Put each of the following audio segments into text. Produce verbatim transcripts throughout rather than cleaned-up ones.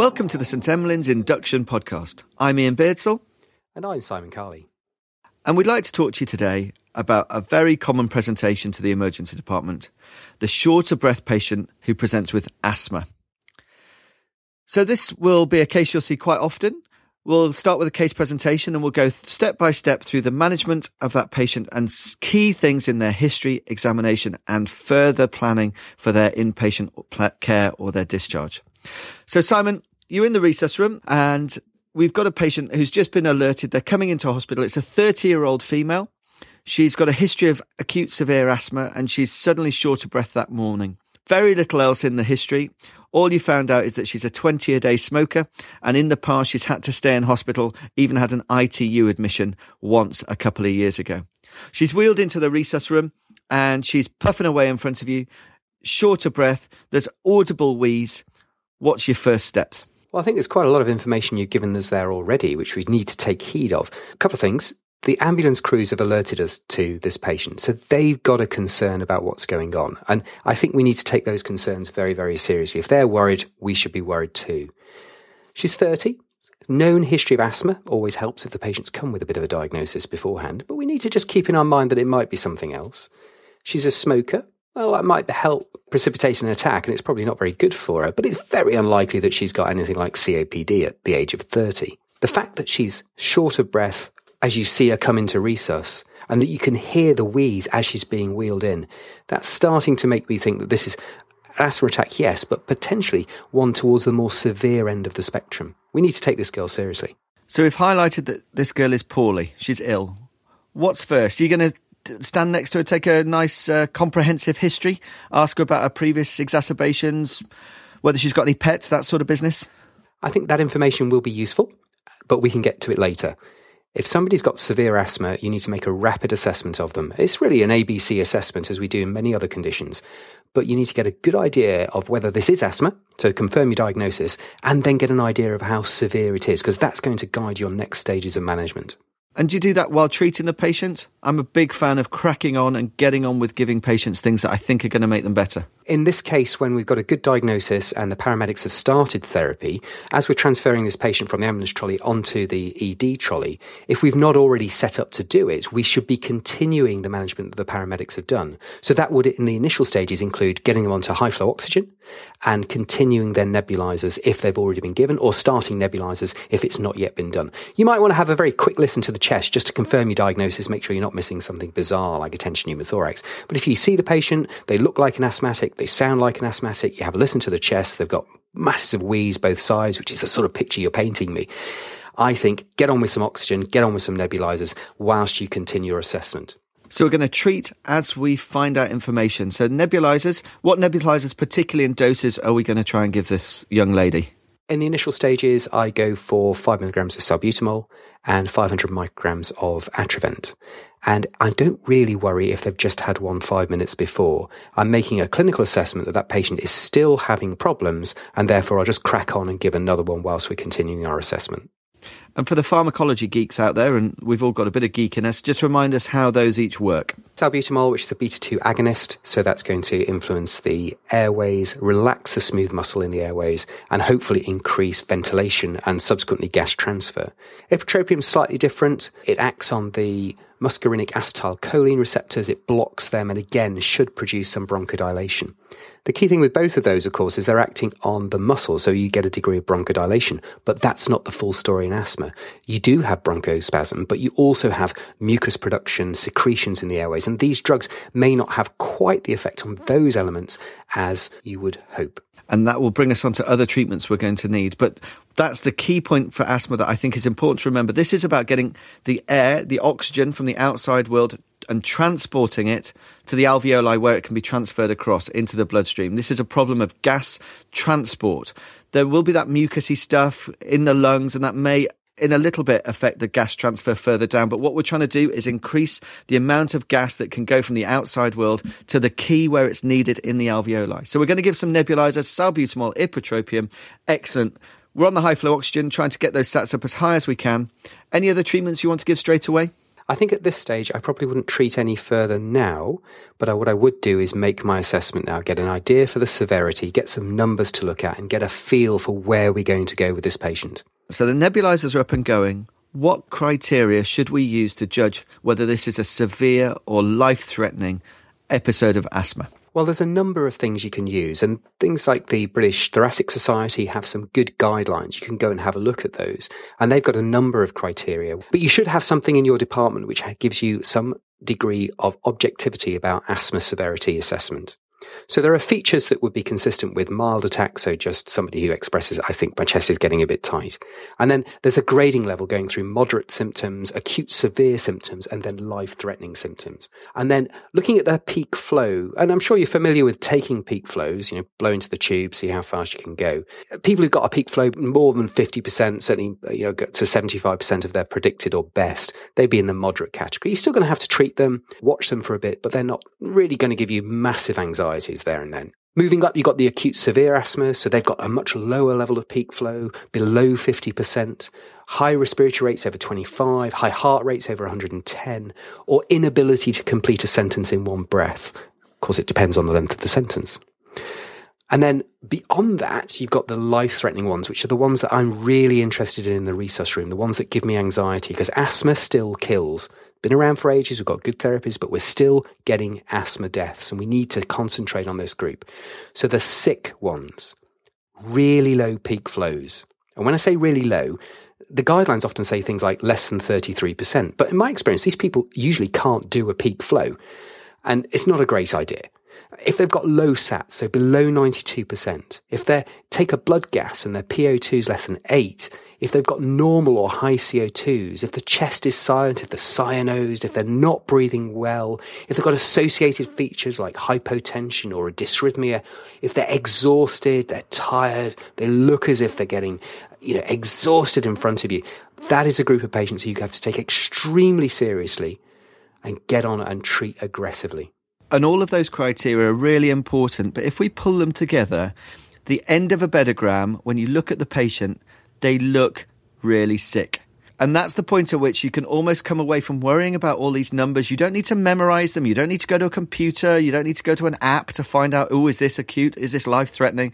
Welcome to the Saint Emlyn's Induction Podcast. I'm Ian Beardsall. And I'm Simon Carley. And we'd like to talk to you today about a very common presentation to the emergency department, the shorter breath patient who presents with asthma. So this will be a case you'll see quite often. We'll start with a case presentation and we'll go step by step through the management of that patient and key things in their history, examination, and further planning for their inpatient care or their discharge. So Simon, you're in the recess room and we've got a patient who's just been alerted. They're coming into hospital. It's a thirty-year-old female. She's got a history of acute severe asthma and she's suddenly short of breath that morning. Very little else in the history. All you found out is that she's a twenty a day smoker and in the past she's had to stay in hospital, even had an I T U admission once a couple of years ago. She's wheeled into the recess room and she's puffing away in front of you, short of breath, there's audible wheeze. What's your first steps? Well, I think there's quite a lot of information you've given us there already, which we need to take heed of. A couple of things. The ambulance crews have alerted us to this patient, so they've got a concern about what's going on. And I think we need to take those concerns very, very seriously. If they're worried, we should be worried too. She's thirty. Known history of asthma always helps if the patient's come with a bit of a diagnosis beforehand, but we need to just keep in our mind that it might be something else. She's a smoker. Well, that might help precipitate an attack, and it's probably not very good for her, but it's very unlikely that she's got anything like C O P D at the age of thirty. The fact that she's short of breath as you see her come into recess, and that you can hear the wheeze as she's being wheeled in, that's starting to make me think that this is an asthma attack, yes, but potentially one towards the more severe end of the spectrum. We need to take this girl seriously. So we've highlighted that this girl is poorly. She's ill. What's first? Are you going to stand next to her, take a nice uh, comprehensive history, ask her about her previous exacerbations, whether she's got any pets, that sort of business? I think that information will be useful, but we can get to it later. If somebody's got severe asthma, you need to make a rapid assessment of them. It's really an A B C assessment, as we do in many other conditions, but you need to get a good idea of whether this is asthma, to confirm your diagnosis, and then get an idea of how severe it is, because that's going to guide your next stages of management. And do you do that while treating the patient? I'm a big fan of cracking on and getting on with giving patients things that I think are going to make them better. In this case, when we've got a good diagnosis and the paramedics have started therapy, as we're transferring this patient from the ambulance trolley onto the E D trolley, if we've not already set up to do it, we should be continuing the management that the paramedics have done. So that would, in the initial stages, include getting them onto high-flow oxygen and continuing their nebulizers if they've already been given, or starting nebulizers if it's not yet been done. You might want to have a very quick listen to the chest just to confirm your diagnosis, make sure you're not missing something bizarre like a tension pneumothorax. But if you see the patient, they look like an asthmatic, they sound like an asthmatic, you have a listen to the chest, they've got massive wheeze both sides, which is the sort of picture you're painting me. I think get on with some oxygen, get on with some nebulizers whilst you continue your assessment. So we're going to treat as we find out information. So nebulizers, what nebulizers, particularly in doses, are we going to try and give this young lady? In the initial stages, I go for five milligrams of salbutamol and five hundred micrograms of atrovent. And I don't really worry if they've just had one five minutes before. I'm making a clinical assessment that that patient is still having problems, and therefore I'll just crack on and give another one whilst we're continuing our assessment. And for the pharmacology geeks out there, and we've all got a bit of geek in us, just remind us how those each work. Salbutamol, which is a beta two agonist, so that's going to influence the airways, relax the smooth muscle in the airways, and hopefully increase ventilation and subsequently gas transfer. Ipratropium is slightly different. It acts on the muscarinic acetylcholine receptors. It blocks them and again should produce some bronchodilation. The key thing with both of those, of course, is they're acting on the muscle, so you get a degree of bronchodilation, but that's not the full story in asthma. You do have bronchospasm, but you also have mucus production, secretions in the airways, and these drugs may not have quite the effect on those elements as you would hope. And that will bring us on to other treatments we're going to need. But that's the key point for asthma that I think is important to remember. This is about getting the air, the oxygen from the outside world and transporting it to the alveoli where it can be transferred across into the bloodstream. This is a problem of gas transport. There will be that mucousy stuff in the lungs and that may in a little bit affect the gas transfer further down. But what we're trying to do is increase the amount of gas that can go from the outside world to the key where it's needed in the alveoli. So we're going to give some nebulizers, salbutamol, ipratropium. Excellent. We're on the high flow oxygen, trying to get those sats up as high as we can. Any other treatments you want to give straight away? I think at this stage, I probably wouldn't treat any further now, but I, what I would do is make my assessment now, get an idea for the severity, get some numbers to look at and get a feel for where we're going to go with this patient. So the nebulizers are up and going. What criteria should we use to judge whether this is a severe or life-threatening episode of asthma? Well, there's a number of things you can use, and things like the British Thoracic Society have some good guidelines. You can go and have a look at those, and they've got a number of criteria. But you should have something in your department which gives you some degree of objectivity about asthma severity assessment. So there are features that would be consistent with mild attacks, so just somebody who expresses, I think my chest is getting a bit tight. And then there's a grading level going through moderate symptoms, acute severe symptoms, and then life-threatening symptoms. And then looking at their peak flow, and I'm sure you're familiar with taking peak flows, you know, blow into the tube, see how fast you can go. People who've got a peak flow more than fifty percent, certainly, you know, to seventy-five percent of their predicted or best, they'd be in the moderate category. You're still going to have to treat them, watch them for a bit, but they're not really going to give you massive anxiety there and then. Moving up, you've got the acute severe asthma, so they've got a much lower level of peak flow, below fifty percent, high respiratory rates over twenty-five, high heart rates over one hundred ten, or inability to complete a sentence in one breath. Of course, it depends on the length of the sentence. And then beyond that, you've got the life-threatening ones, which are the ones that I'm really interested in in the research room, the ones that give me anxiety, because asthma still kills. Been around for ages, we've got good therapies, but we're still getting asthma deaths, and we need to concentrate on this group. So the sick ones, really low peak flows. And when I say really low, the guidelines often say things like less than thirty-three percent. But in my experience, these people usually can't do a peak flow, and it's not a great idea. If they've got low SAT, so below ninety-two percent, if they take a blood gas and their P O two is less than eight, if they've got normal or high C O twos, if the chest is silent, if they're cyanosed, if they're not breathing well, if they've got associated features like hypotension or a dysrhythmia, if they're exhausted, they're tired, they look as if they're getting, you know, exhausted in front of you, that is a group of patients who you have to take extremely seriously and get on and treat aggressively. And all of those criteria are really important. But if we pull them together, the end of a bedogram, when you look at the patient, they look really sick. And that's the point at which you can almost come away from worrying about all these numbers. You don't need to memorize them. You don't need to go to a computer. You don't need to go to an app to find out, oh, is this acute? Is this life-threatening?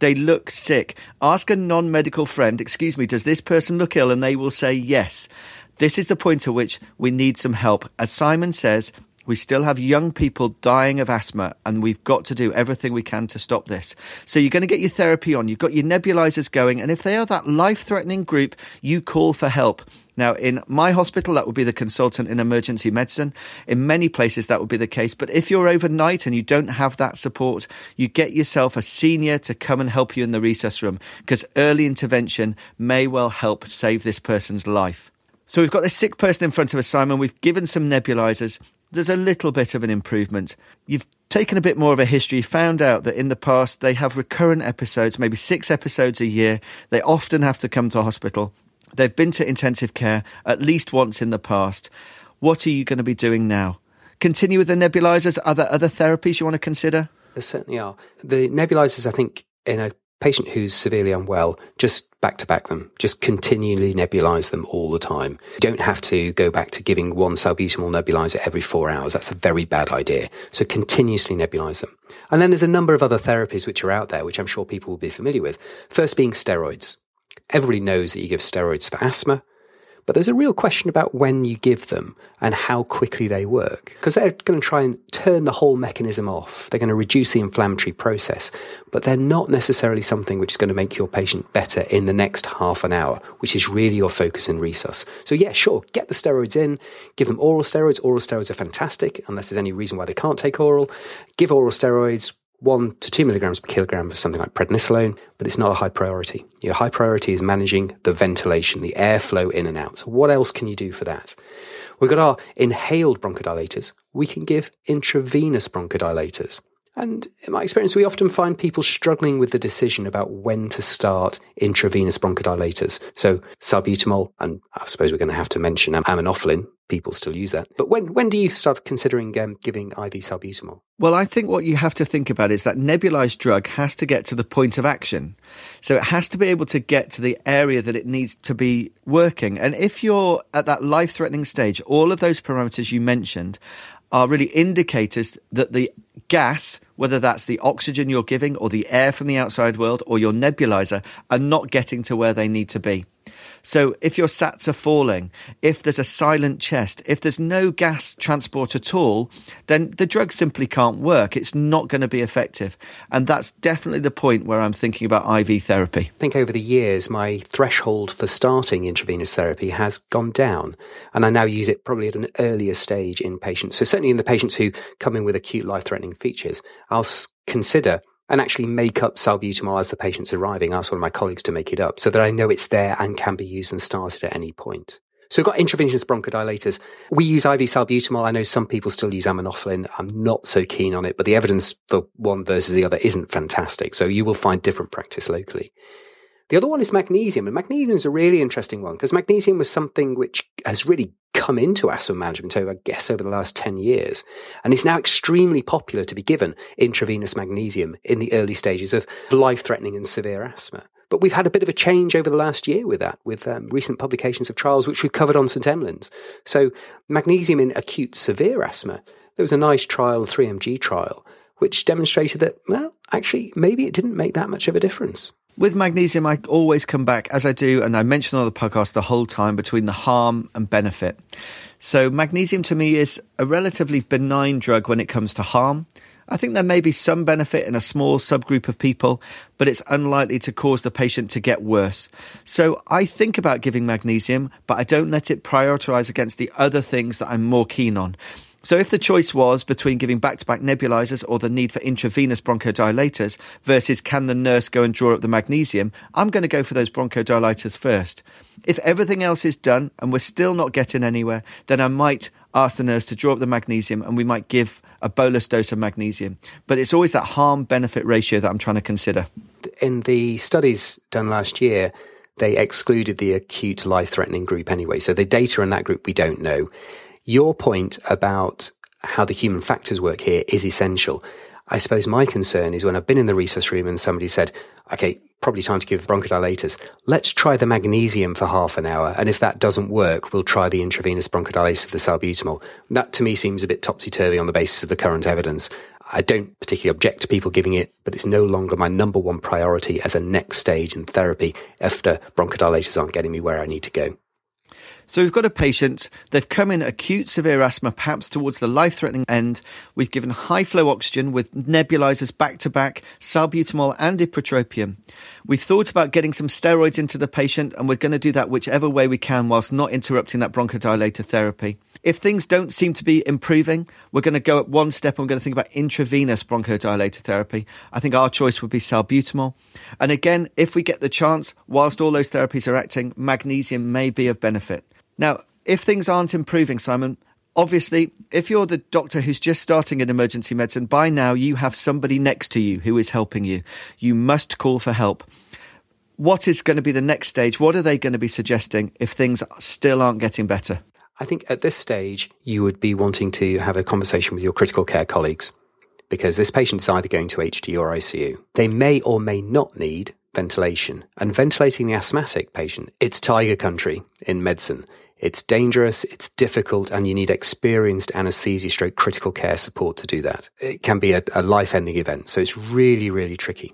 They look sick. Ask a non-medical friend, excuse me, does this person look ill? And they will say yes. This is the point at which we need some help. As Simon says, we still have young people dying of asthma, and we've got to do everything we can to stop this. So you're going to get your therapy on, you've got your nebulizers going, and if they are that life-threatening group, you call for help. Now, in my hospital, that would be the consultant in emergency medicine. In many places, that would be the case. But if you're overnight and you don't have that support, you get yourself a senior to come and help you in the resusc room, because early intervention may well help save this person's life. So we've got this sick person in front of us, Simon. We've given some nebulizers. There's a little bit of an improvement. You've taken a bit more of a history, found out that in the past they have recurrent episodes, maybe six episodes a year. They often have to come to hospital. They've been to intensive care at least once in the past. What are you going to be doing now? Continue with the nebulizers? Are there other therapies you want to consider? There certainly are. The nebulizers, I think, in a patient who's severely unwell, just back to back them, just continually nebulize them all the time. You don't have to go back to giving one salbutamol nebulizer every four hours. That's a very bad idea. So continuously nebulize them. And then there's a number of other therapies which are out there, which I'm sure people will be familiar with. First being steroids. Everybody knows that you give steroids for asthma, but there's a real question about when you give them and how quickly they work, because they're going to try and turn the whole mechanism off. They're going to reduce the inflammatory process, but they're not necessarily something which is going to make your patient better in the next half an hour, which is really your focus in resus. So yeah, sure, get the steroids in, give them oral steroids. Oral steroids are fantastic, unless there's any reason why they can't take oral. Give oral steroids, one to two milligrams per kilogram for something like prednisolone, but it's not a high priority. Your high priority is managing the ventilation, the airflow in and out. So what else can you do for that? We've got our inhaled bronchodilators. We can give intravenous bronchodilators. And in my experience, we often find people struggling with the decision about when to start intravenous bronchodilators. So salbutamol, and I suppose we're going to have to mention aminophylline. People still use that. But when, when do you start considering um, giving I V salbutamol? Well, I think what you have to think about is that nebulized drug has to get to the point of action. So it has to be able to get to the area that it needs to be working. And if you're at that life-threatening stage, all of those parameters you mentioned are really indicators that the gas, whether that's the oxygen you're giving or the air from the outside world or your nebulizer, are not getting to where they need to be. So if your sats are falling, if there's a silent chest, if there's no gas transport at all, then the drug simply can't work. It's not going to be effective. And that's definitely the point where I'm thinking about I V therapy. I think over the years, my threshold for starting intravenous therapy has gone down. And I now use it probably at an earlier stage in patients. So certainly in the patients who come in with acute life-threatening features, I'll consider and actually make up salbutamol as the patient's arriving. I ask one of my colleagues to make it up so that I know it's there and can be used and started at any point. So we've got intravenous bronchodilators. We use I V salbutamol. I know some people still use aminophylline. I'm not so keen on it, but the evidence for one versus the other isn't fantastic. So you will find different practice locally. The other one is magnesium, and magnesium is a really interesting one because magnesium was something which has really come into asthma management over, I guess, over the last ten years, and it's now extremely popular to be given intravenous magnesium in the early stages of life-threatening and severe asthma. But we've had a bit of a change over the last year with that, with um, recent publications of trials which we've covered on Saint Emlyn's. So magnesium in acute severe asthma, there was a nice trial, the three M G trial, which demonstrated that, well, actually, maybe it didn't make that much of a difference. With magnesium, I always come back, as I do, and I mention on the podcast the whole time, between the harm and benefit. So magnesium to me is a relatively benign drug when it comes to harm. I think there may be some benefit in a small subgroup of people, but it's unlikely to cause the patient to get worse. So I think about giving magnesium, but I don't let it prioritise against the other things that I'm more keen on. So if the choice was between giving back-to-back nebulizers or the need for intravenous bronchodilators versus can the nurse go and draw up the magnesium, I'm going to go for those bronchodilators first. If everything else is done and we're still not getting anywhere, then I might ask the nurse to draw up the magnesium and we might give a bolus dose of magnesium. But it's always that harm-benefit ratio that I'm trying to consider. In the studies done last year, they excluded the acute life-threatening group anyway. So the data in that group we don't know. Your point about how the human factors work here is essential. I suppose my concern is when I've been in the resource room and somebody said, okay, probably time to give bronchodilators. Let's try the magnesium for half an hour. And if that doesn't work, we'll try the intravenous bronchodilator, the salbutamol. That to me seems a bit topsy-turvy on the basis of the current evidence. I don't particularly object to people giving it, but it's no longer my number one priority as a next stage in therapy after bronchodilators aren't getting me where I need to go. So we've got a patient, they've come in acute severe asthma, perhaps towards the life-threatening end. We've given high flow oxygen with nebulizers back-to-back, salbutamol and ipratropium. We've thought about getting some steroids into the patient and we're going to do that whichever way we can whilst not interrupting that bronchodilator therapy. If things don't seem to be improving, we're going to go up one step and we're going to think about intravenous bronchodilator therapy. I think our choice would be salbutamol. And again, if we get the chance, whilst all those therapies are acting, magnesium may be of benefit. Now, if things aren't improving, Simon, obviously, if you're the doctor who's just starting in emergency medicine, by now you have somebody next to you who is helping you. You must call for help. What is going to be the next stage? What are they going to be suggesting if things still aren't getting better? I think at this stage, you would be wanting to have a conversation with your critical care colleagues because this patient's either going to H D or I C U. They may or may not need ventilation. And ventilating the asthmatic patient, it's tiger country in medicine. It's dangerous, it's difficult, and you need experienced anaesthesia stroke critical care support to do that. It can be a, a life-ending event, so it's really, really tricky.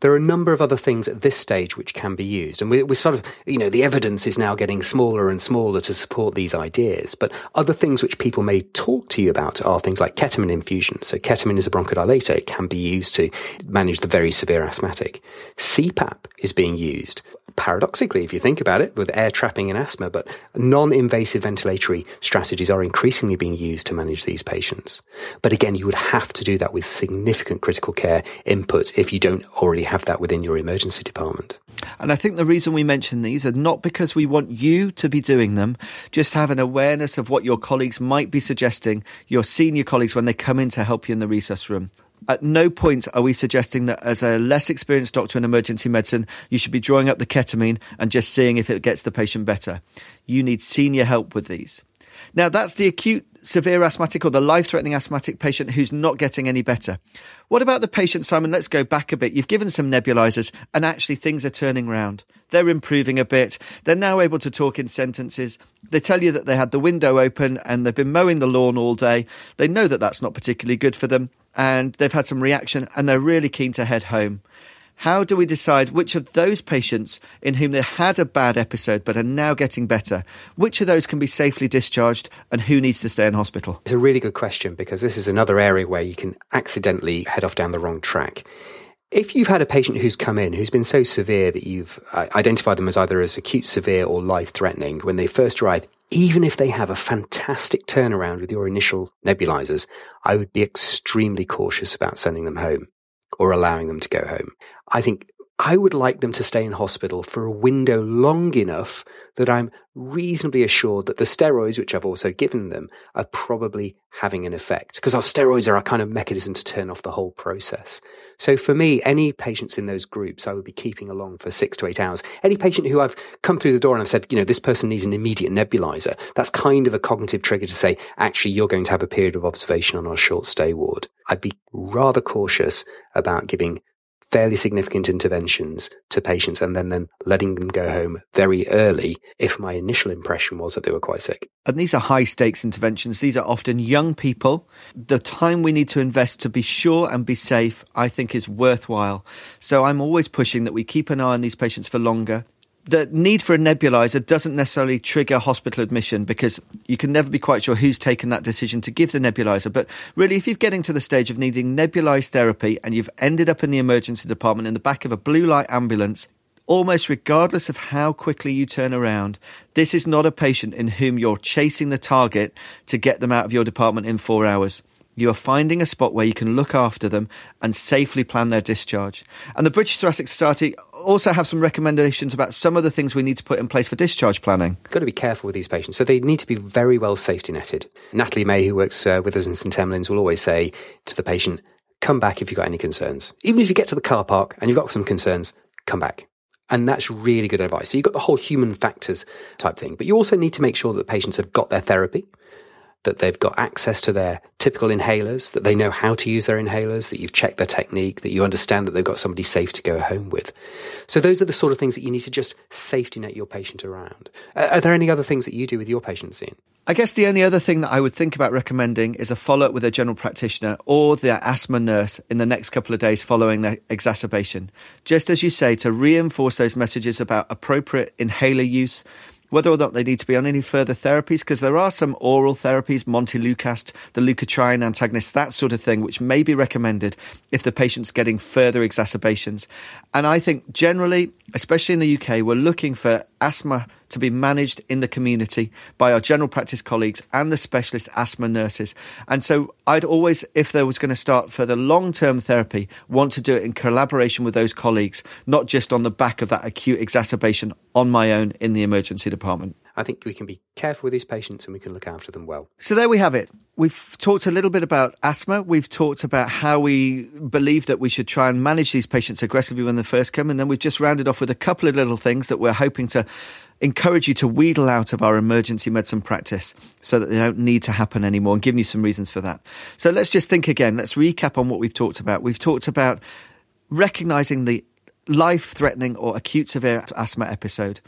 There are a number of other things at this stage which can be used. And we, we're sort of, you know, the evidence is now getting smaller and smaller to support these ideas. But other things which people may talk to you about are things like ketamine infusion. So ketamine is a bronchodilator. It can be used to manage the very severe asthmatic. C PAP is being used. Paradoxically, if you think about it, with air trapping in asthma, but non-invasive ventilatory strategies are increasingly being used to manage these patients. But again, you would have to do that with significant critical care input if you don't already have that within your emergency department. And I think the reason we mention these are not because we want you to be doing them, just have an awareness of what your colleagues might be suggesting, your senior colleagues, when they come in to help you in the resource room. At no point are we suggesting that as a less experienced doctor in emergency medicine, you should be drawing up the ketamine and just seeing if it gets the patient better. You need senior help with these. Now, that's the acute severe asthmatic or the life-threatening asthmatic patient who's not getting any better. What about the patient, Simon? Let's go back a bit. You've given some nebulizers and actually things are turning round. They're improving a bit. They're now able to talk in sentences. They tell you that they had the window open and they've been mowing the lawn all day. They know that that's not particularly good for them and they've had some reaction and they're really keen to head home. How do we decide which of those patients in whom they had a bad episode but are now getting better, which of those can be safely discharged and who needs to stay in hospital? It's a really good question because this is another area where you can accidentally head off down the wrong track. If you've had a patient who's come in who's been so severe that you've identified them as either as acute, severe or life-threatening when they first arrive, even if they have a fantastic turnaround with your initial nebulizers, I would be extremely cautious about sending them home or allowing them to go home. I think I would like them to stay in hospital for a window long enough that I'm reasonably assured that the steroids, which I've also given them, are probably having an effect, because our steroids are our kind of mechanism to turn off the whole process. So for me, any patients in those groups, I would be keeping along for six to eight hours. Any patient who I've come through the door and I've said, you know, this person needs an immediate nebulizer, that's kind of a cognitive trigger to say, actually, you're going to have a period of observation on our short stay ward. I'd be rather cautious about giving fairly significant interventions to patients and then, then letting them go home very early if my initial impression was that they were quite sick. And these are high-stakes interventions. These are often young people. The time we need to invest to be sure and be safe, I think, is worthwhile. So I'm always pushing that we keep an eye on these patients for longer. The need for a nebulizer doesn't necessarily trigger hospital admission because you can never be quite sure who's taken that decision to give the nebulizer. But really, if you're getting to the stage of needing nebulized therapy and you've ended up in the emergency department in the back of a blue light ambulance, almost regardless of how quickly you turn around, this is not a patient in whom you're chasing the target to get them out of your department in four hours. You are finding a spot where you can look after them and safely plan their discharge. And the British Thoracic Society also have some recommendations about some of the things we need to put in place for discharge planning. Got to be careful with these patients. So they need to be very well safety netted. Natalie May, who works uh, with us in Saint Emlyn's, will always say to the patient, come back if you've got any concerns. Even if you get to the car park and you've got some concerns, come back. And that's really good advice. So you've got the whole human factors type thing. But you also need to make sure that the patients have got their therapy, that they've got access to their typical inhalers, that they know how to use their inhalers, that you've checked their technique, that you understand that they've got somebody safe to go home with. So those are the sort of things that you need to just safety net your patient around. Are there any other things that you do with your patients, Ian? I guess the only other thing that I would think about recommending is a follow-up with a general practitioner or their asthma nurse in the next couple of days following their exacerbation. Just as you say, to reinforce those messages about appropriate inhaler use, whether or not they need to be on any further therapies, because there are some oral therapies, Montelukast, the leukotriene antagonist, that sort of thing, which may be recommended if the patient's getting further exacerbations. And I think generally, especially in the U K, we're looking for asthma to be managed in the community by our general practice colleagues and the specialist asthma nurses. And so I'd always, if there was going to start further long-term therapy, want to do it in collaboration with those colleagues, not just on the back of that acute exacerbation on my own in the emergency department. I think we can be careful with these patients and we can look after them well. So there we have it. We've talked a little bit about asthma. We've talked about how we believe that we should try and manage these patients aggressively when they first come. And then we've just rounded off with a couple of little things that we're hoping to encourage you to wheedle out of our emergency medicine practice so that they don't need to happen anymore, and giving you some reasons for that. So let's just think again. Let's recap on what we've talked about. We've talked about recognising the life-threatening or acute severe asthma episode.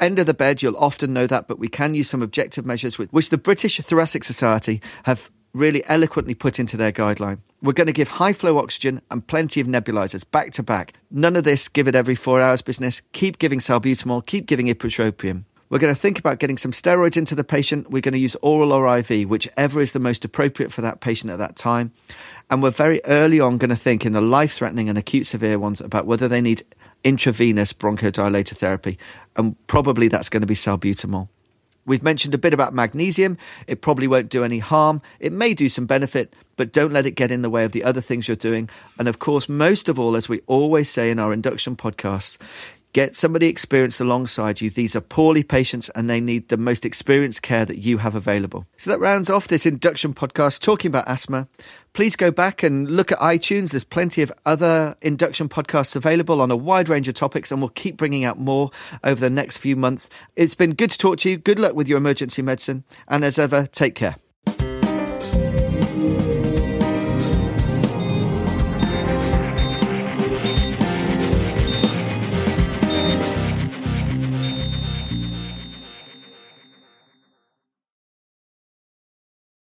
End of the bed, you'll often know that, but we can use some objective measures with, which the British Thoracic Society have really eloquently put into their guideline. We're going to give high-flow oxygen and plenty of nebulizers back to back. None of this give it every four hours business. Keep giving salbutamol, keep giving ipratropium. We're going to think about getting some steroids into the patient. We're going to use oral or I V, whichever is the most appropriate for that patient at that time. And we're very early on going to think in the life-threatening and acute severe ones about whether they need intravenous bronchodilator therapy. And probably that's going to be salbutamol. We've mentioned a bit about magnesium. It probably won't do any harm. It may do some benefit, but don't let it get in the way of the other things you're doing. And of course, most of all, as we always say in our induction podcasts, Get somebody experienced alongside you. These are poorly patients and they need the most experienced care that you have available. So that rounds off this induction podcast talking about asthma. Please go back and look at iTunes. There's plenty of other induction podcasts available on a wide range of topics, and we'll keep bringing out more over the next few months. It's been good to talk to you. Good luck with your emergency medicine. And as ever, take care.